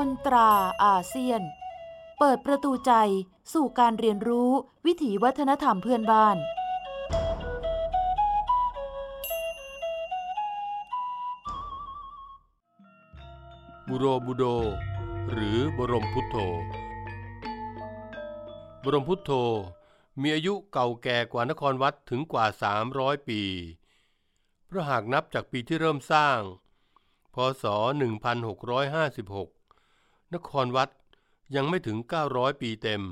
มนตราอาเซียนเปิดประตูใจสู่การเรียนรู้วิถีวัฒนธรรมเพื่อนบ้านบุโรบุโดหรือบรมพุทโธบรมพุทโธมีอายุเก่าแก่กว่านครวัดถึงกว่า300ปีเพราะหากนับจากปีที่เริ่มสร้างพ.ศ. 1656นครวัดยังไม่ถึง900ปีเต็ม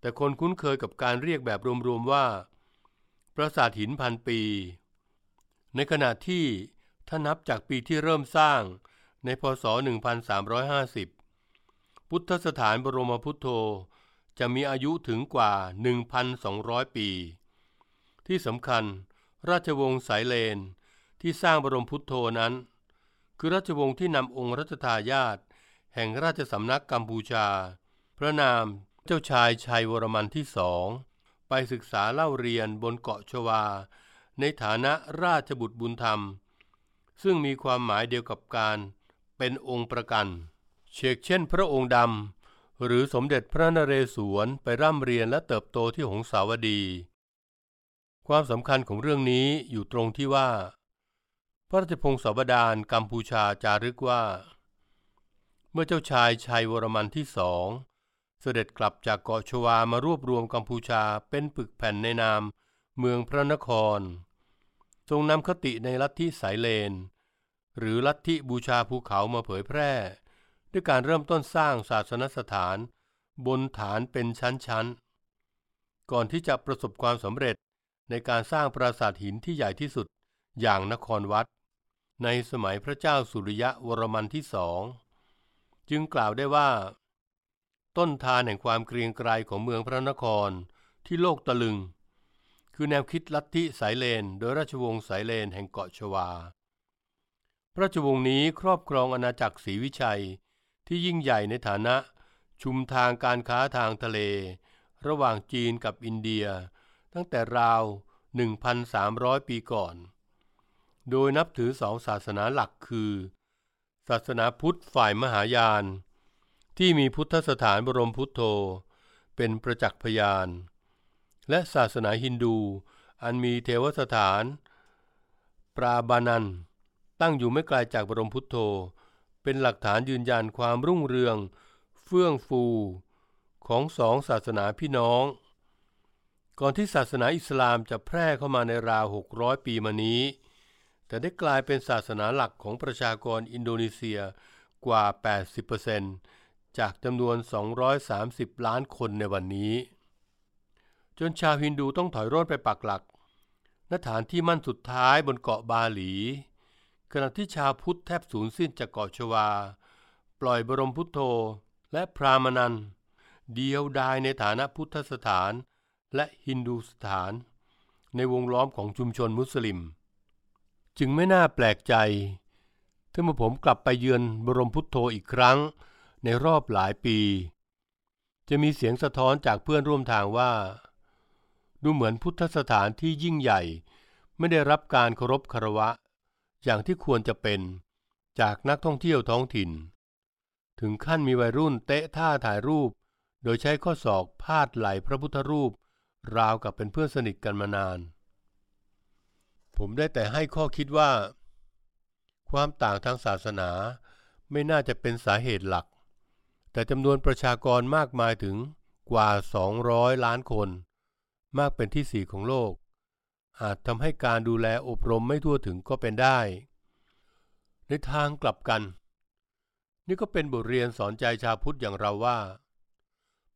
แต่คนคุ้นเคยกับการเรียกแบบรวมๆว่าปราสาทหินพันปีในขณะที่ถ้านับจากปีที่เริ่มสร้างในพ.ศ. 1350พุทธสถานบรมพุทโธจะมีอายุถึงกว่า 1,200 ปีที่สำคัญราชวงศ์สายเลนที่สร้างบรมพุทโธนั้นคือราชวงศ์ที่นำองค์รัชทายาทแห่งราชสำนักกัมพูชาพระนามเจ้าชายชัยวรมันที่2ไปศึกษาเล่าเรียนบนเกาะชวาในฐานะราชบุตรบุญธรรมซึ่งมีความหมายเดียวกับการเป็นองค์ประกันเชกเช่นพระองค์ดำหรือสมเด็จพระนเรศวรไปร่ำเรียนและเติบโตที่หงสาวดีความสำคัญของเรื่องนี้อยู่ตรงที่ว่าพระราชพงศาวดารกัมพูชาจารึกว่าเมื่อเจ้าชายชัยวรมันที่2เสด็จกลับจากเกาะชวามารวบรวมกัมพูชาเป็นปึกแผ่นในนามเมืองพระนครทรงนำคติในลัทธิสายเลนหรือลัทธิบูชาภูเขามาเผยแพร่ด้วยการเริ่มต้นสร้างศาสนสถานบนฐานเป็นชั้นๆก่อนที่จะประสบความสำเร็จในการสร้างปราสาทหินที่ใหญ่ที่สุดอย่างนครวัดในสมัยพระเจ้าสุริยะวรมันที่2จึงกล่าวได้ว่าต้นทานแห่งความเกรียงไกรของเมืองพระนครที่โลกตะลึงคือแนวคิดลัทธิสายเลนโดยราชวงศ์สายเลนแห่งเกาะชวาราชวงศ์นี้ครอบครองอาณาจักรศรีวิชัยที่ยิ่งใหญ่ในฐานะชุมทางการค้าทางทะเลระหว่างจีนกับอินเดียตั้งแต่ราว 1,300 ปีก่อนโดยนับถือ2ศาสนาหลักคือศาสนาพุทธฝ่ายมหายานที่มีพุทธสถานบรมพุทโธเป็นประจักษ์พยานและศาสนาฮินดูอันมีเทวสถานปราบานันตั้งอยู่ไม่ไกลจากบรมพุทโธเป็นหลักฐานยืนยันความรุ่งเรืองเฟื่องฟูของ2ศาสนาพี่น้องก่อนที่ศาสนาอิสลามจะแพร่เข้ามาในราว600ปีมานี้แต่ได้กลายเป็นศาสนาหลักของประชากรอินโดนีเซียกว่า 80% จากจำนวน230ล้านคนในวันนี้จนชาวฮินดูต้องถอยร่นไปปักหลักณฐานที่มั่นสุดท้ายบนเกาะบาหลีขณะที่ชาวพุทธแทบสูญสิ้นจากเกาะชวาปล่อยบรมพุทโธและพราหมนันเดียวดายในฐานะพุทธสถานและฮินดูสถานในวงล้อมของชุมชนมุสลิมจึงไม่น่าแปลกใจที่เมื่อผมกลับไปเยือนบรมพุทโธอีกครั้งในรอบหลายปีจะมีเสียงสะท้อนจากเพื่อนร่วมทางว่าดูเหมือนพุทธสถานที่ยิ่งใหญ่ไม่ได้รับการเคารพคารวะอย่างที่ควรจะเป็นจากนักท่องเที่ยวท้องถิ่นถึงขั้นมีวัยรุ่นเตะท่าถ่ายรูปโดยใช้ข้อศอกพาดไหล่พระพุทธรูปราวกับเป็นเพื่อนสนิทกันมานานผมได้แต่ให้ข้อคิดว่าความต่างทางศาสนาไม่น่าจะเป็นสาเหตุหลักแต่จำนวนประชากรมากมายถึงกว่า200ล้านคนมากเป็นที่ 4 ของโลกอาจทำให้การดูแลอบรมไม่ทั่วถึงก็เป็นได้ในทางกลับกันนี่ก็เป็นบทเรียนสอนใจชาวพุทธอย่างเราว่า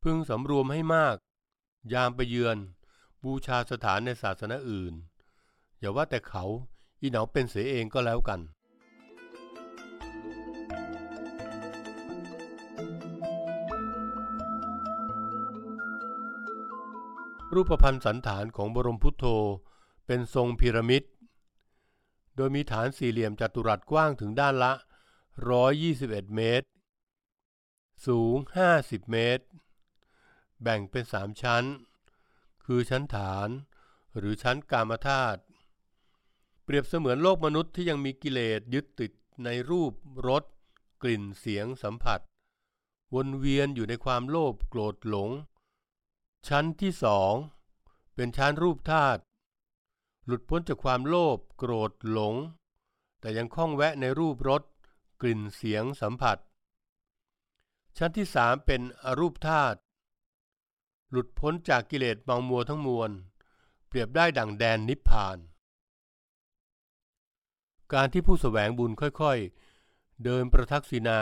พึงสำรวมให้มากยามไปเยือนบูชาสถานในศาสนาอื่นอย่าว่าแต่เขา อีเหนาเป็นเสียเองก็แล้วกันรูปพรรณสันฐานของบรมพุทโธเป็นทรงพีระมิดโดยมีฐานสี่เหลี่ยมจัตุรัสกว้างถึงด้านละ121เมตรสูง50เมตรแบ่งเป็น3ชั้นคือชั้นฐานหรือชั้นกามธาตุเปรียบเสมือนโลกมนุษย์ที่ยังมีกิเลสยึดติดในรูปรสกลิ่นเสียงสัมผัสวนเวียนอยู่ในความโลภโกรธหลงชั้นที่2เป็นชั้นรูปธาตุหลุดพ้นจากความโลภโกรธหลงแต่ยังคล้องแวะในรูปรสกลิ่นเสียงสัมผัสชั้นที่3เป็นอรูปธาตุหลุดพ้นจากกิเลสเมามัวทั้งมวลเปรียบได้ดั่งแดนนิพพานการที่ผู้แสวงบุญค่อยๆเดินประทักษิณา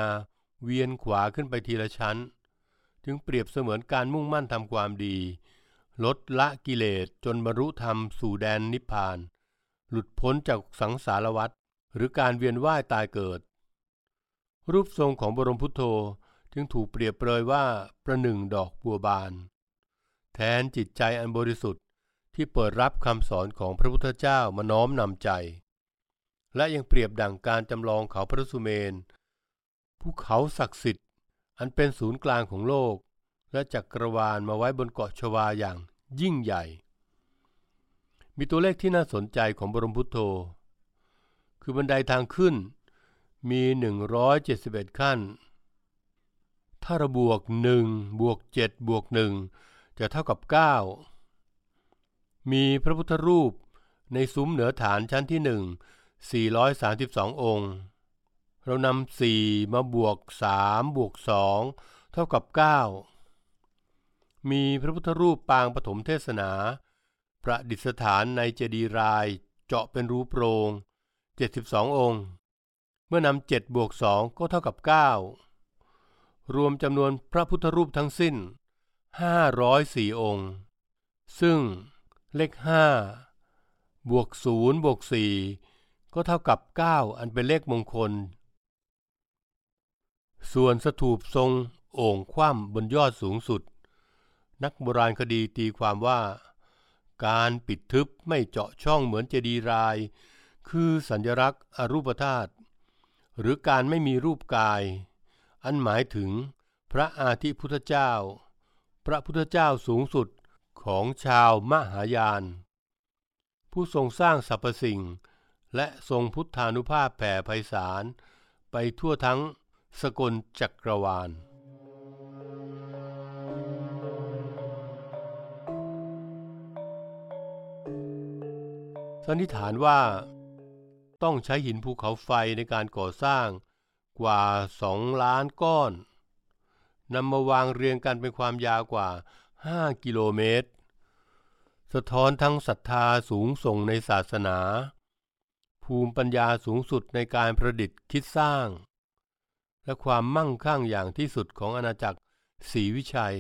เวียนขวาขึ้นไปทีละชั้นจึงเปรียบเสมือนการมุ่งมั่นทำความดีลดละกิเลสจนบรรลุธรรมสู่แดนนิพพานหลุดพ้นจากสังสารวัฏหรือการเวียนว่ายตายเกิดรูปทรงของบรมพุทโธจึงถูกเปรียบเปรยว่าประหนึ่งดอกบัวบานแทนจิตใจอันบริสุทธิ์ที่เปิดรับคำสอนของพระพุทธเจ้ามาน้อมนำใจและยังเปรียบดั่งการจำลองเขาพระสุเมนภูเขาศักดิ์สิทธิ์อันเป็นศูนย์กลางของโลกและจักรวาลมาไว้บนเกาะชวาอย่างยิ่งใหญ่มีตัวเลขที่น่าสนใจของบรมพุทโธคือบันไดทางขึ้นมี171ขั้นถ้าเราบวก1บวก7บวก1จะเท่ากับ9มีพระพุทธรูปในซุ้มเหนือฐานชั้นที่1 432องค์เรานำ4มาบวก3บวก2เท่ากับ9มีพระพุทธรูปปางปฐมเทศนาประดิษฐานในเจดีย์รายเจาะเป็นรูโปรง72องค์เมื่อนำ7บวก2ก็เท่ากับ9รวมจำนวนพระพุทธรูปทั้งสิ้น504องค์ซึ่งเลข5บวก0บวก4ก็เท่ากับ9อันเป็นเลขมงคลส่วนสถูปทรงโอ่งคว่ำบนยอดสูงสุดนักโบราณคดีตีความว่าการปิดทึบไม่เจาะช่องเหมือนเจดีย์รายคือสัญลักษณ์อรูปธาตุหรือการไม่มีรูปกายอันหมายถึงพระอาทิพุทธเจ้าพระพุทธเจ้าสูงสุดของชาวมหายานผู้ทรงสร้างสรรพสิ่งและทรงพุทธานุภาพแผ่ไพศาลไปทั่วทั้งสกลจักรวาลสันนิษฐานว่าต้องใช้หินภูเขาไฟในการก่อสร้างกว่า2ล้านก้อนนำมาวางเรียงกันเป็นความยาวกว่า5กิโลเมตรสะท้อนทั้งศรัทธาสูงส่งในศาสนาภูมิปัญญาสูงสุดในการประดิษฐ์คิดสร้างและความมั่งคั่งอย่างที่สุดของอาณาจักรศรีวิชัย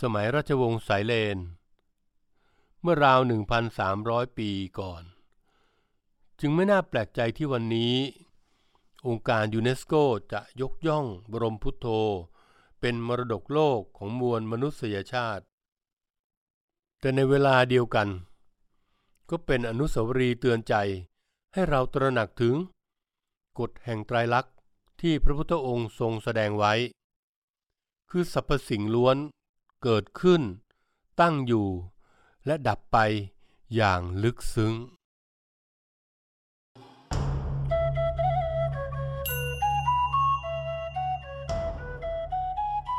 สมัยราชวงศ์สายเลนเมื่อราว 1,300 ปีก่อนจึงไม่น่าแปลกใจที่วันนี้องค์การยูเนสโกจะยกย่องบรมพุทโธเป็นมรดกโลกของมวลมนุษยชาติแต่ในเวลาเดียวกันก็เป็นอนุสาวรีย์เตือนใจให้เราตระหนักถึงกฎแห่งไตรลักษณ์ที่พระพุทธองค์ทรงแสดงไว้คือสรรพสิ่งล้วนเกิดขึ้นตั้งอยู่และดับไปอย่างลึกซึ้ง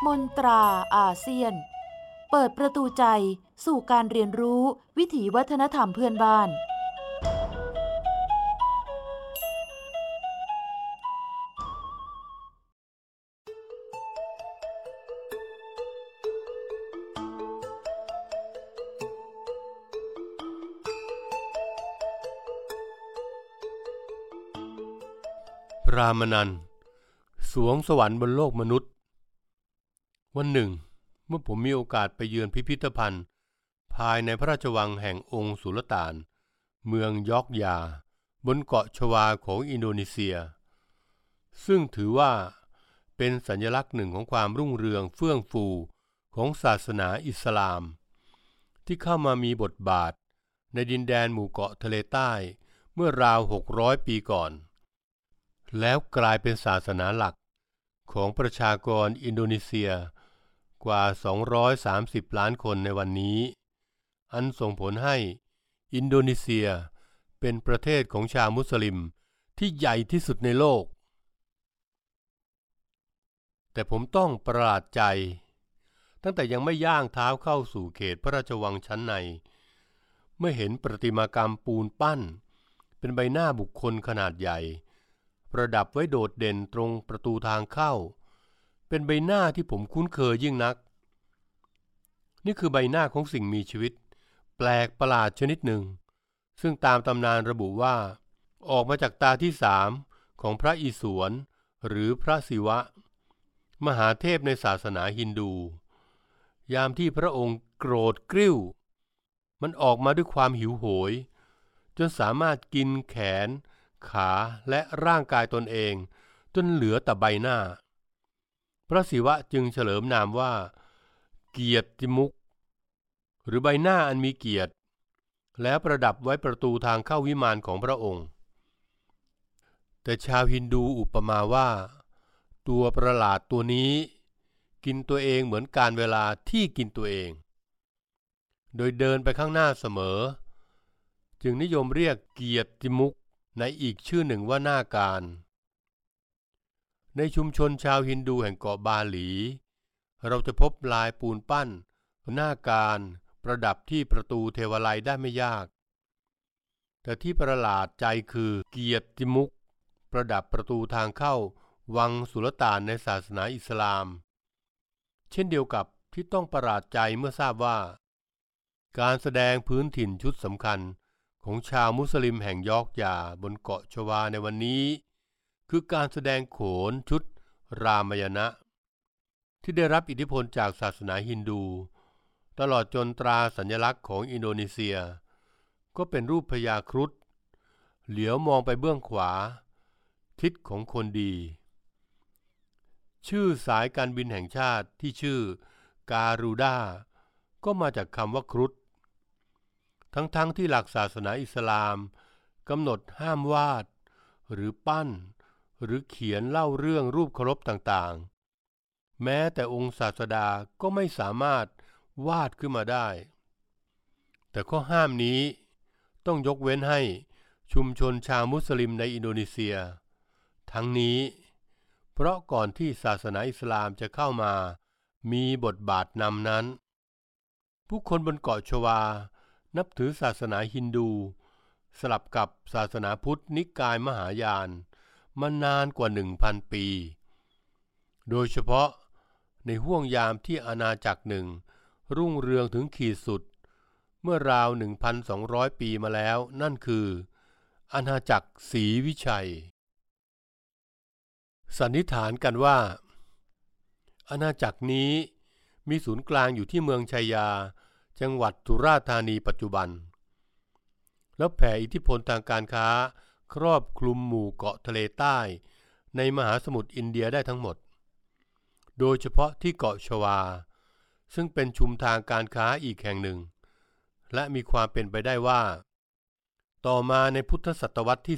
มนตราอาเซียนเปิดประตูใจสู่การเรียนรู้วิถีวัฒนธรรมเพื่อนบ้านพรามนันท์สวงสวรรค์บนโลกมนุษย์วันหนึ่งเมื่อผมมีโอกาสไปเยือนพิพิธภัณฑ์ภายในพระราชวังแห่งองค์สุลต่านเมืองยอกยา บนเกาะชวาของอินโดนีเซียซึ่งถือว่าเป็นสัญลักษณ์หนึ่งของความรุ่งเรืองเฟื่องฟูของศาสนาอิสลามที่เข้ามามีบทบาทในดินแดนหมู่เกาะทะเลใต้เมื่อราว600 ปีก่อนแล้วกลายเป็นศาสนาหลักของประชากรอินโดนีเซียกว่า230ล้านคนในวันนี้อันส่งผลให้อินโดนีเซียเป็นประเทศของชาวมุสลิมที่ใหญ่ที่สุดในโลกแต่ผมต้องประหลาดใจตั้งแต่ยังไม่ย่างเท้าเข้าสู่เขตพระราชวังชั้นในเมื่อเห็นประติมากรรมปูนปั้นเป็นใบหน้าบุคคลขนาดใหญ่ประดับไว้โดดเด่นตรงประตูทางเข้าเป็นใบหน้าที่ผมคุ้นเคยยิ่งนักนี่คือใบหน้าของสิ่งมีชีวิตแปลกประหลาดชนิดหนึ่งซึ่งตามตำนานระบุว่าออกมาจากตาที่3ของพระอิศวรหรือพระศิวะมหาเทพในศาสนาฮินดูยามที่พระองค์โกรธกริ้วมันออกมาด้วยความหิวโหยจนสามารถกินแขนขาและร่างกายตนเองจนเหลือแต่ใบหน้าพระศิวะจึงเฉลิมนามว่าเกียรติมุขหรือใบหน้าอันมีเกียรติแล้วประดับไว้ประตูทางเข้าวิมานของพระองค์แต่ชาวฮินดูอุปมาว่าตัวประหลาดตัวนี้กินตัวเองเหมือนกาลเวลาที่กินตัวเองโดยเดินไปข้างหน้าเสมอจึงนิยมเรียกเกียรติมุขในอีกชื่อหนึ่งว่าหน้าการในชุมชนชาวฮินดูแห่งเกาะบาหลีเราจะพบลายปูนปั้นหน้าการประดับที่ประตูเทวาลัยได้ไม่ยากแต่ที่ประหลาดใจคือเกียรติมุขประดับประตูทางเข้าวังสุลต่านในศาสนาอิสลามเช่นเดียวกับที่ต้องประหลาดใจเมื่อทราบว่าการแสดงพื้นถิ่นชุดสำคัญของชาวมุสลิมแห่งยอกยาบนเกาะชวาในวันนี้คือการแสดงโขนชุดรามายณะที่ได้รับอิทธิพลจากศาสนาฮินดูตลอดจนตราสัญลักษณ์ของอินโดนีเซียก็เป็นรูปพญาครุฑเหลียวมองไปเบื้องขวาทิศของคนดีชื่อสายการบินแห่งชาติที่ชื่อการูด้าก็มาจากคำว่าครุฑทั้งที่หลักศาสนาอิสลามกำหนดห้ามวาดหรือปั้นหรือเขียนเล่าเรื่องรูปเคารพต่างๆแม้แต่องค์ศาสดาก็ไม่สามารถวาดขึ้นมาได้แต่ข้อห้ามนี้ต้องยกเว้นให้ชุมชนชาวมุสลิมในอินโดนีเซียทั้งนี้เพราะก่อนที่ศาสนาอิสลามจะเข้ามามีบทบาทนำนั้นผู้คนบนเกาะชวานับถือศาสนาฮินดูสลับกับศาสนาพุทธนิกายมหายานมานานกว่า 1,000 ปีโดยเฉพาะในห้วงยามที่อาณาจักรหนึ่งรุ่งเรืองถึงขีดสุดเมื่อราว 1,200 ปีมาแล้วนั่นคืออาณาจักรศรีวิชัยสันนิษฐานกันว่าอาณาจักรนี้มีศูนย์กลางอยู่ที่เมืองชัยยาจังหวัดสุราษฎร์ธานีปัจจุบันแล้วแผ่อิทธิพลทางการค้าครอบคลุมหมู่เกาะทะเลใต้ในมหาสมุทรอินเดียได้ทั้งหมดโดยเฉพาะที่เกาะชวาซึ่งเป็นชุมทางการค้าอีกแห่งหนึ่งและมีความเป็นไปได้ว่าต่อมาในพุทธศตวรรษที่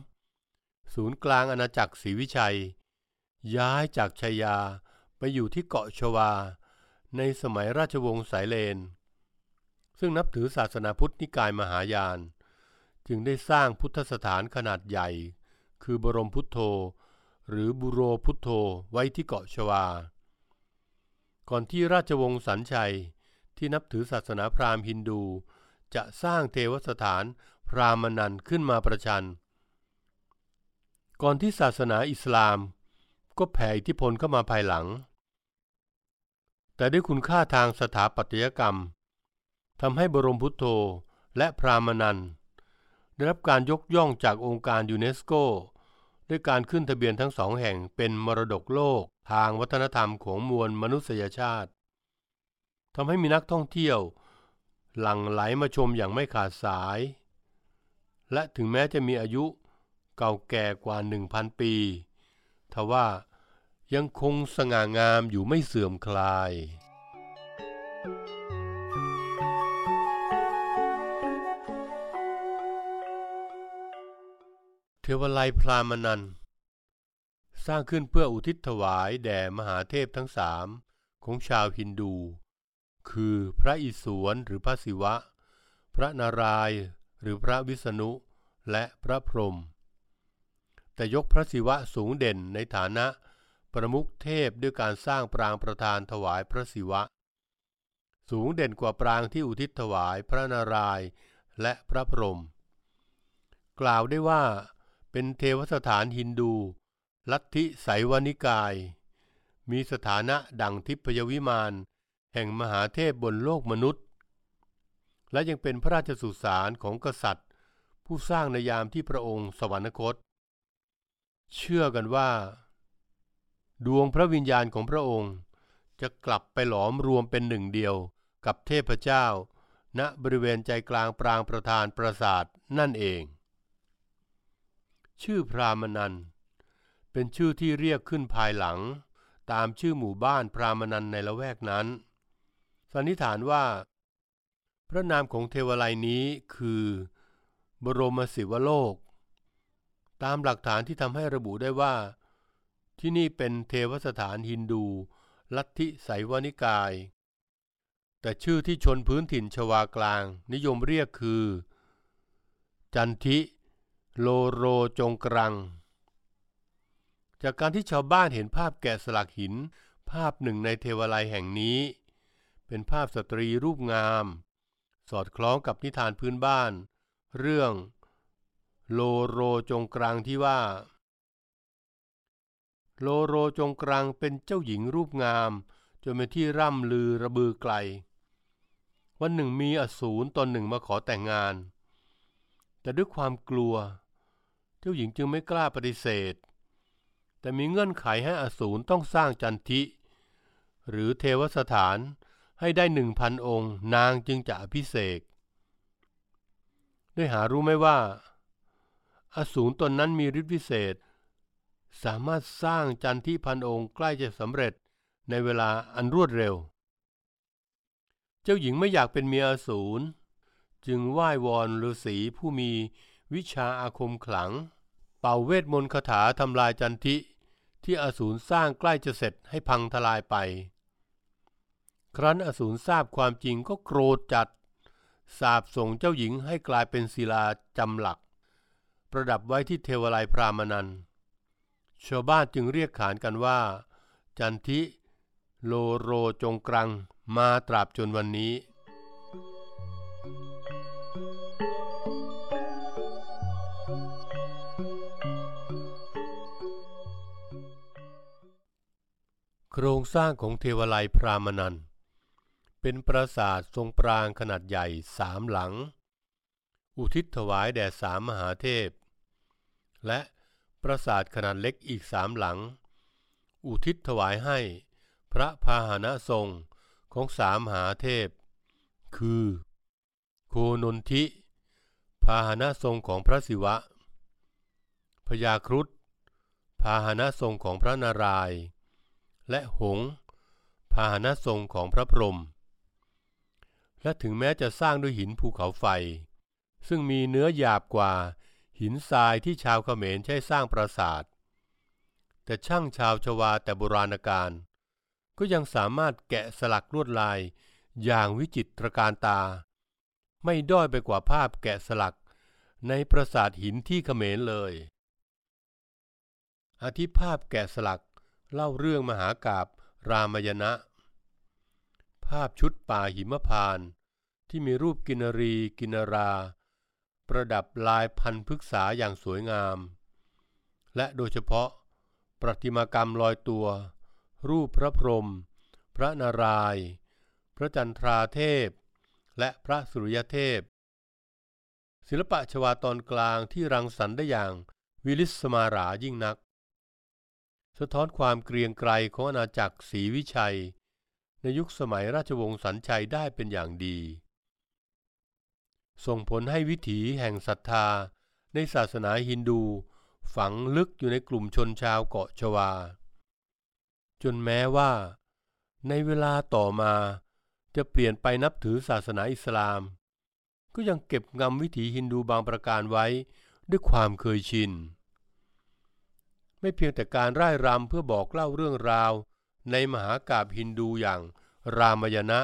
13ศูนย์กลางอาณาจักรศรีวิชัยย้ายจากชัยยาไปอยู่ที่เกาะชวาในสมัยราชวงศ์สายเลนซึ่งนับถือศาสนาพุทธนิกายมหายานจึงได้สร้างพุทธสถานขนาดใหญ่คือบรมพุทโธหรือบุโรพุทโธไว้ที่เกาะชวาก่อนที่ราชวงศ์สันชัยที่นับถือศาสนาพราหมณ์ฮินดูจะสร้างเทวสถานพราหมณันขึ้นมาประชันก่อนที่ศาสนาอิสลามก็แผ่อิทธิพลเข้ามาภายหลังแต่ด้วยคุณค่าทางสถาปัตยกรรมทำให้บรมพุทโธและพราหมณันได้รับการยกย่องจากองค์การยูเนสโกด้วยการขึ้นทะเบียนทั้งสองแห่งเป็นมรดกโลกทางวัฒนธรรมของมวลมนุษยชาติทำให้มีนักท่องเที่ยวหลั่งไหลมาชมอย่างไม่ขาดสาย และถึงแม้จะมีอายุเก่าแก่กว่า 1,000 ปีทว่ายังคงสง่างามอยู่ไม่เสื่อมคลายเทวไลยพรามนันท์สร้างขึ้นเพื่ออุทิศถวายแด่มหาเทพทั้งสามของชาวฮินดูคือพระอิศวรหรือพระศิวะพระนารายณ์หรือพระวิษณุและพระพรหมแต่ยกพระศิวะสูงเด่นในฐานะประมุขเทพด้วยการสร้างปรางประธานถวายพระศิวะสูงเด่นกว่าปรางที่อุทิศถวายพระนารายณ์และพระพรหมกล่าวได้ว่าเป็นเทวสถานฮินดูลัทธิไสยวนิกายมีสถานะดั่งทิพยวิมานแห่งมหาเทพบนโลกมนุษย์และยังเป็นพระราชสุสานของกษัตริย์ผู้สร้างในยามที่พระองค์สวรรคตเชื่อกันว่าดวงพระวิญญาณของพระองค์จะกลับไปหลอมรวมเป็นหนึ่งเดียวกับเทพเจ้าณบริเวณใจกลางปรางประธานปราสาทนั่นเองชื่อพรามนันท์เป็นชื่อที่เรียกขึ้นภายหลังตามชื่อหมู่บ้านพรามนันท์ในละแวกนั้นสันนิษฐานว่าพระนามของเทวไลยนี้คือบรมศิวโลกตามหลักฐานที่ทำให้ระบุได้ว่าที่นี่เป็นเทวสถานฮินดูลัทธิไสยวนิกายแต่ชื่อที่ชนพื้นถิ่นชวากลางนิยมเรียกคือจันทิโลโรจงกรังจากการที่ชาวบ้านเห็นภาพแกะสลักหินภาพหนึ่งในเทวาลัยแห่งนี้เป็นภาพสตรีรูปงามสอดคล้องกับนิทานพื้นบ้านเรื่องโลโรจงกรังที่ว่าโลโรจงกรังเป็นเจ้าหญิงรูปงามจนเป็นที่ร่ำลือระบือไกลวันหนึ่งมีอสูรตนหนึ่งมาขอแต่งงานแต่ด้วยความกลัวเจ้าหญิงจึงไม่กล้าปฏิเสธแต่มีเงื่อนไขให้อสูรต้องสร้างจันทิหรือเทวสถานให้ได้ 1,000 องค์นางจึงจะอภิเษกด้วยหารู้ไหมว่าอสูรตนนั้นมีฤทธิ์วิเศษสามารถสร้างจันทิ 1,000 องค์ใกล้จะสำเร็จในเวลาอันรวดเร็วเจ้าหญิงไม่อยากเป็นเมียอสูรจึงไหว้วอนฤาษีผู้มีวิชาอาคมขลังเป่าเวทมนต์คาถาทำลายจันทิที่อสูรสร้างใกล้จะเสร็จให้พังทลายไปครั้นอสูรทราบความจริงก็โกรธจัดสาปส่งเจ้าหญิงให้กลายเป็นศิลาจำหลักประดับไว้ที่เทวาลัยพรามนันท์ชาวบ้านจึงเรียกขานกันว่าจันทิโลโรจงกรังมาตราบจนวันนี้โครงสร้างของเทวาลัยพรามนันท์เป็นปราสาททรงปรางขนาดใหญ่3หลังอุทิศถวายแด่3มหาเทพและปราสาทขนาดเล็กอีก3หลังอุทิศถวายให้พระพาหนะทรงของ3มหาเทพคือโคนนทิพาหนะทรงของพระศิวะพญาครุฑพาหนะทรงของพระนารายณ์และหงส์พาหนะทรงของพระพรหมและถึงแม้จะสร้างด้วยหินภูเขาไฟซึ่งมีเนื้อหยาบกว่าหินทรายที่ชาวเขมรใช้สร้างปราสาทแต่ช่างชาวชวาแต่โบราณกาลก็ยังสามารถแกะสลักลวดลายอย่างวิจิตรการตาไม่ด้อยไปกว่าภาพแกะสลักในปราสาทหินที่เขมรเลยอธิภาพแกะสลักเล่าเรื่องมหากาพย์รามายณะภาพชุดป่าหิมพานต์ที่มีรูปกินรีกินราประดับลายพันธุ์พฤกษาอย่างสวยงามและโดยเฉพาะประติมากรรมลอยตัวรูปพระพรหมพระนารายณ์พระจันทราเทพและพระสุริยเทพศิลปะชวาตอนกลางที่รังสรรค์ได้อย่างวิลิสมารายิ่งนักสะท้อนความเกรียงไกรของอาณาจักรศรีวิชัยในยุคสมัยราชวงศ์สันชัยได้เป็นอย่างดีส่งผลให้วิถีแห่งศรัทธา ในศาสนาฮินดูฝังลึกอยู่ในกลุ่มชนชาวเกาะชวาจนแม้ว่าในเวลาต่อมาจะเปลี่ยนไปนับถือศาสนาอิสลามก็ยังเก็บงำวิถีฮินดูบางประการไว้ด้วยความเคยชินไม่เพียงแต่การร่ายรำเพื่อบอกเล่าเรื่องราวในมหากาพย์ฮินดูอย่างรามายณะ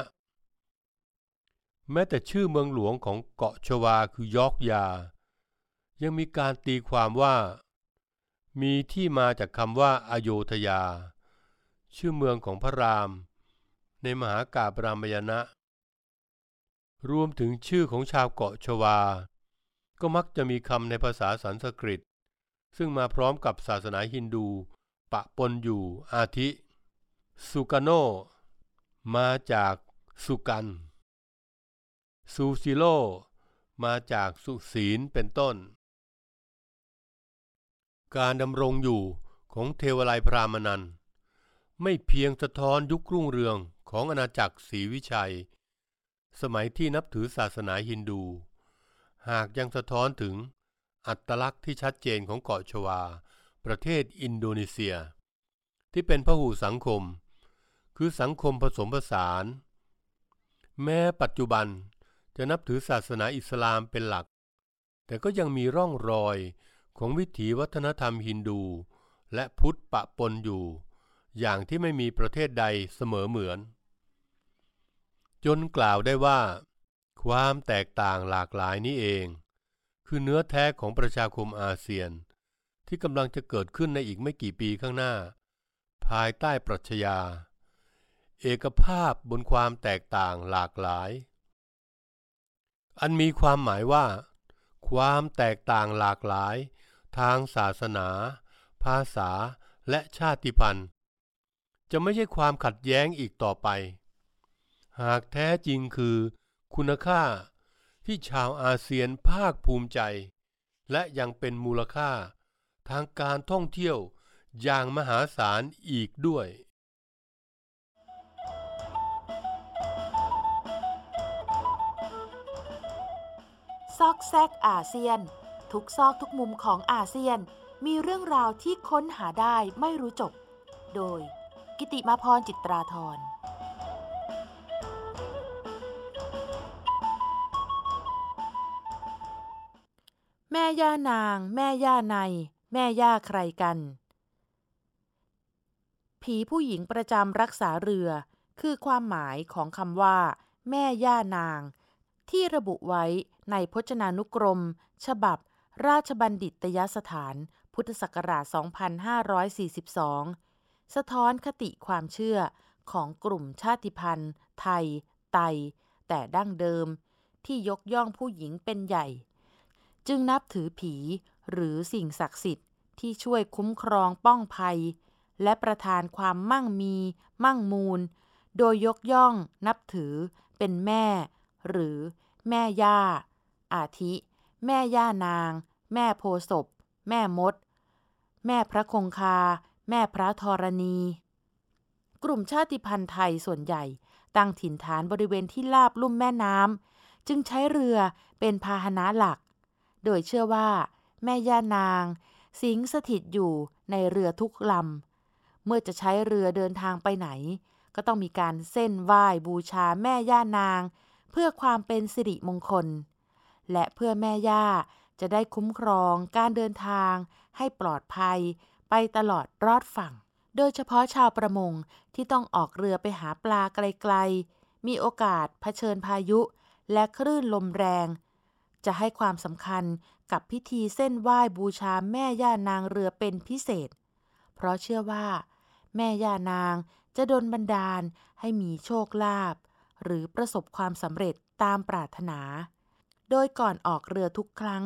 แม้แต่ชื่อเมืองหลวงของเกาะชวาคือยอกยายังมีการตีความว่ามีที่มาจากคำว่าอโยธยาชื่อเมืองของพระรามในมหากาพย์รามายณะรวมถึงชื่อของชาวเกาะชวาก็มักจะมีคำในภาษาสันสกฤตซึ่งมาพร้อมกับศาสนาฮินดูปะปนอยู่อาทิสุกาโนมาจากสุกันซูซิโลมาจากสุศีลเป็นต้นการดำรงอยู่ของเทวาลัยพราหมณันไม่เพียงสะท้อนยุครุ่งเรืองของอาณาจักรศรีวิชัยสมัยที่นับถือศาสนาฮินดูหากยังสะท้อนถึงอัตลักษณ์ที่ชัดเจนของเกาะชวาประเทศอินโดนีเซียที่เป็นพหุสังคมคือสังคมผสมผสานแม้ปัจจุบันจะนับถือศาสนาอิสลามเป็นหลักแต่ก็ยังมีร่องรอยของวิถีวัฒนธรรมฮินดูและพุทธปะปนอยู่อย่างที่ไม่มีประเทศใดเสมอเหมือนจนกล่าวได้ว่าความแตกต่างหลากหลายนี้เองคือเนื้อแท้ของประชาคมอาเซียนที่กำลังจะเกิดขึ้นในอีกไม่กี่ปีข้างหน้าภายใต้ปรัชญาเอกภาพบนความแตกต่างหลากหลายอันมีความหมายว่าความแตกต่างหลากหลายทางศาสนาภาษาและชาติพันธุ์จะไม่ใช่ความขัดแย้งอีกต่อไปหากแท้จริงคือคุณค่าที่ชาวอาเซียนภาคภูมิใจและยังเป็นมูลค่าทางการท่องเที่ยวอย่างมหาศาลอีกด้วยซอกแซกอาเซียนทุกซอกทุกมุมของอาเซียนมีเรื่องราวที่ค้นหาได้ไม่รู้จบโดยกิติมาพรจิตราธรแม่ย่านางแม่ย่าในแม่ย่าใครกันผีผู้หญิงประจำรักษาเรือคือความหมายของคำว่าแม่ย่านางที่ระบุไว้ในพจนานุกรมฉบับราชบัณฑิตยสถานพุทธศักราช2542สะท้อนคติความเชื่อของกลุ่มชาติพันธุ์ไทยไตแต่ดั้งเดิมที่ยกย่องผู้หญิงเป็นใหญ่จึงนับถือผีหรือสิ่งศักดิ์สิทธิ์ที่ช่วยคุ้มครองป้องภัยและประทานความมั่งมีมั่งมูลโดยยกย่องนับถือเป็นแม่หรือแม่ย่าอาทิแม่ย่านางแม่โพศพแม่มดแม่พระคงคาแม่พระธรณีกลุ่มชาติพันธุ์ไทยส่วนใหญ่ตั้งถิ่นฐานบริเวณที่ราบลุ่มแม่น้ำจึงใช้เรือเป็นพาหนะหลักโดยเชื่อว่าแม่ย่านางสิงสถิตอยู่ในเรือทุกลำเมื่อจะใช้เรือเดินทางไปไหนก็ต้องมีการเส้นไหว้บูชาแม่ย่านางเพื่อความเป็นสิริมงคลและเพื่อแม่ย่าจะได้คุ้มครองการเดินทางให้ปลอดภัยไปตลอดรอดฝั่งโดยเฉพาะชาวประมงที่ต้องออกเรือไปหาปลาไกลๆมีโอกาสเผชิญพายุและคลื่นลมแรงจะให้ความสำคัญกับพิธีเส้นไหว้บูชาแม่ย่านางเรือเป็นพิเศษเพราะเชื่อว่าแม่ย่านางจะดลบันดาลให้มีโชคลาภหรือประสบความสำเร็จตามปรารถนาโดยก่อนออกเรือทุกครั้ง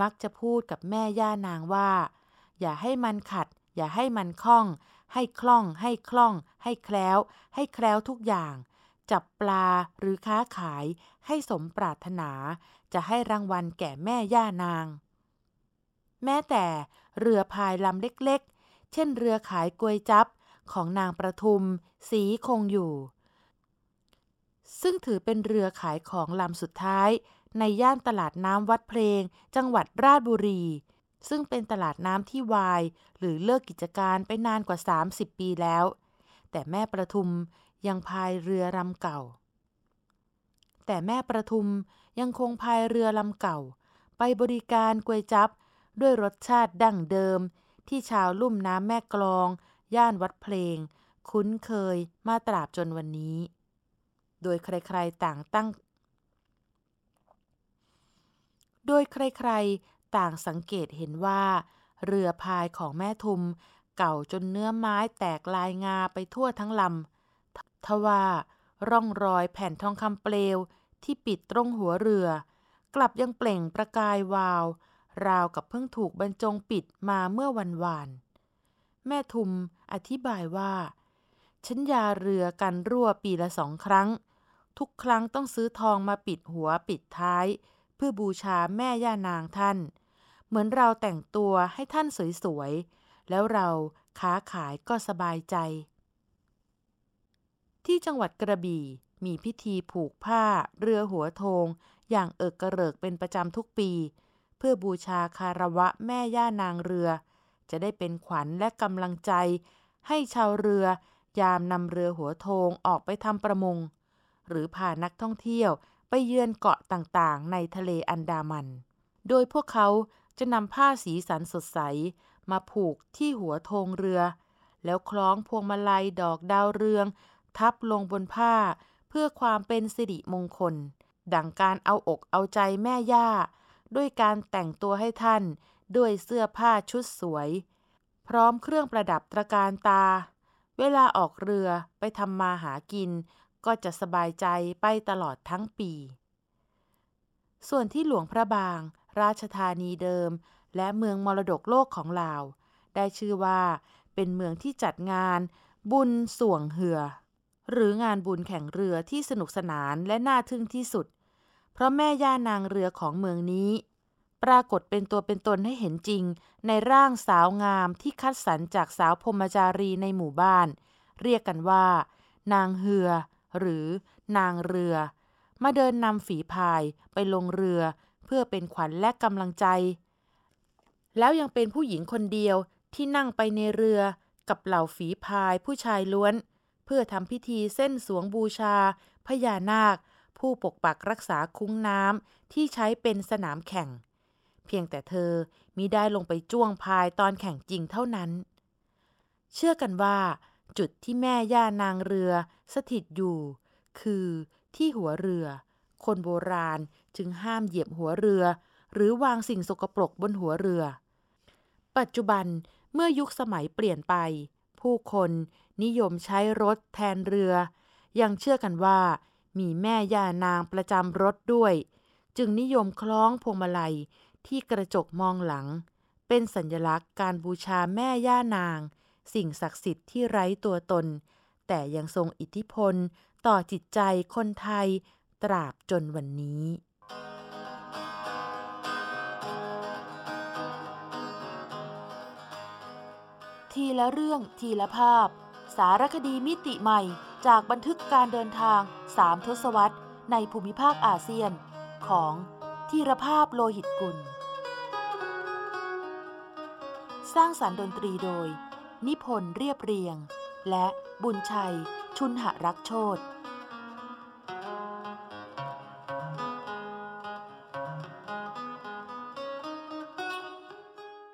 มักจะพูดกับแม่ย่านางว่าอย่าให้มันขัดอย่าให้มันคล่องให้คล่องให้คล่องให้แคล้วให้แคล้วทุกอย่างจับปลาหรือค้าขายให้สมปรารถนาจะให้รางวัลแก่แม่ย่านางแม้แต่เรือพายลำเล็กๆเช่นเรือขายก๋วยจั๊บของนางประทุมศรีคงอยู่ซึ่งถือเป็นเรือขายของลำสุดท้าย ในย่านตลาดน้ำวัดเพลงจังหวัดราชบุรีซึ่งเป็นตลาดน้ำที่วายหรือเลิกกิจการไปนานกว่า30ปีแล้วแต่แม่ประทุมยังพายเรือลำเก่าไปบริการก๋วยจั๊บด้วยรสชาติดั้งเดิมที่ชาวลุ่มน้ำแม่กลองย่านวัดเพลงคุ้นเคยมาตราบจนวันนี้โดยใครๆต่างสังเกตเห็นว่าเรือพายของแม่ทุมเก่าจนเนื้อไม้แตกลายงาไปทั่วทั้งลำทว่าร่องรอยแผ่นทองคำเปลวที่ปิดตรงหัวเรือกลับยังเปล่งประกายวาวราวกับเพิ่งถูกบรรจงปิดมาเมื่อวันวานแม่ทุมอธิบายว่าชั้นยาเรือกันรั่วปีละ2ครั้งทุกครั้งต้องซื้อทองมาปิดหัวปิดท้ายเพื่อบูชาแม่ย่านางท่านเหมือนเราแต่งตัวให้ท่านสวยๆแล้วเราค้าขายก็สบายใจที่จังหวัดกระบี่มีพิธีผูกผ้าเรือหัวโทงอย่างเอิกกระเริกเป็นประจำทุกปีเพื่อบูชาคารวะแม่ย่านางเรือจะได้เป็นขวัญและกำลังใจให้ชาวเรือยามนำเรือหัวโทงออกไปทำประมงหรือพานักท่องเที่ยวไปเยือนเกาะต่างๆในทะเลอันดามันโดยพวกเขาจะนำผ้าสีสันสดใสมาผูกที่หัวโทงเรือแล้วคล้องพวงมาลัยดอกดาวเรืองทับลงบนผ้าเพื่อความเป็นสิริมงคลดังการเอาอกเอาใจแม่ย่าด้วยการแต่งตัวให้ท่านด้วยเสื้อผ้าชุดสวยพร้อมเครื่องประดับตระการตาเวลาออกเรือไปทำมาหากินก็จะสบายใจไปตลอดทั้งปีส่วนที่หลวงพระบางราชธานีเดิมและเมืองมรดกโลกของลาวได้ชื่อว่าเป็นเมืองที่จัดงานบุญส่วงเหือหรืองานบุญแข่งเรือที่สนุกสนานและน่าทึ่งที่สุดเพราะแม่ย่านางเรือของเมืองนี้ปรากฏเป็นตัวเป็นตนให้เห็นจริงในร่างสาวงามที่คัดสรรจากสาวพรหมจารีในหมู่บ้านเรียกกันว่านางเหือหรือนางเรือมาเดินนำฝีพายไปลงเรือเพื่อเป็นขวัญและกำลังใจแล้วยังเป็นผู้หญิงคนเดียวที่นั่งไปในเรือกับเหล่าฝีพายผู้ชายล้วนเพื่อทำพิธีเส้นสวงบูชาพญานาคผู้ปกปักรักษาคุ้งน้ำที่ใช้เป็นสนามแข่งเพียงแต่เธอมิได้ลงไปจ้วงพายตอนแข่งจริงเท่านั้นเชื่อกันว่าจุดที่แม่ย่านางเรือสถิตอยู่คือที่หัวเรือคนโบราณจึงห้ามเหยียบหัวเรือหรือวางสิ่งสกปรกบนหัวเรือปัจจุบันเมื่อยุคสมัยเปลี่ยนไปผู้คนนิยมใช้รถแทนเรือยังเชื่อกันว่ามีแม่ย่านางประจำรถด้วยจึงนิยมคล้องพวงมาลัยที่กระจกมองหลังเป็นสัญลักษณ์การบูชาแม่ย่านางสิ่งศักดิ์สิทธิ์ที่ไร้ตัวตนแต่ยังทรงอิทธิพลต่อจิตใจคนไทยตราบจนวันนี้ทีละเรื่องทีละภาพสารคดีมิติใหม่จากบันทึกการเดินทาง3ทศวรรษในภูมิภาคอาเซียนของธีรภาพโลหิตกุลสร้างสรรค์ดนตรีโดยนิพนธ์เรียบเรียงและบุญชัยชุนหรักษ์โชติ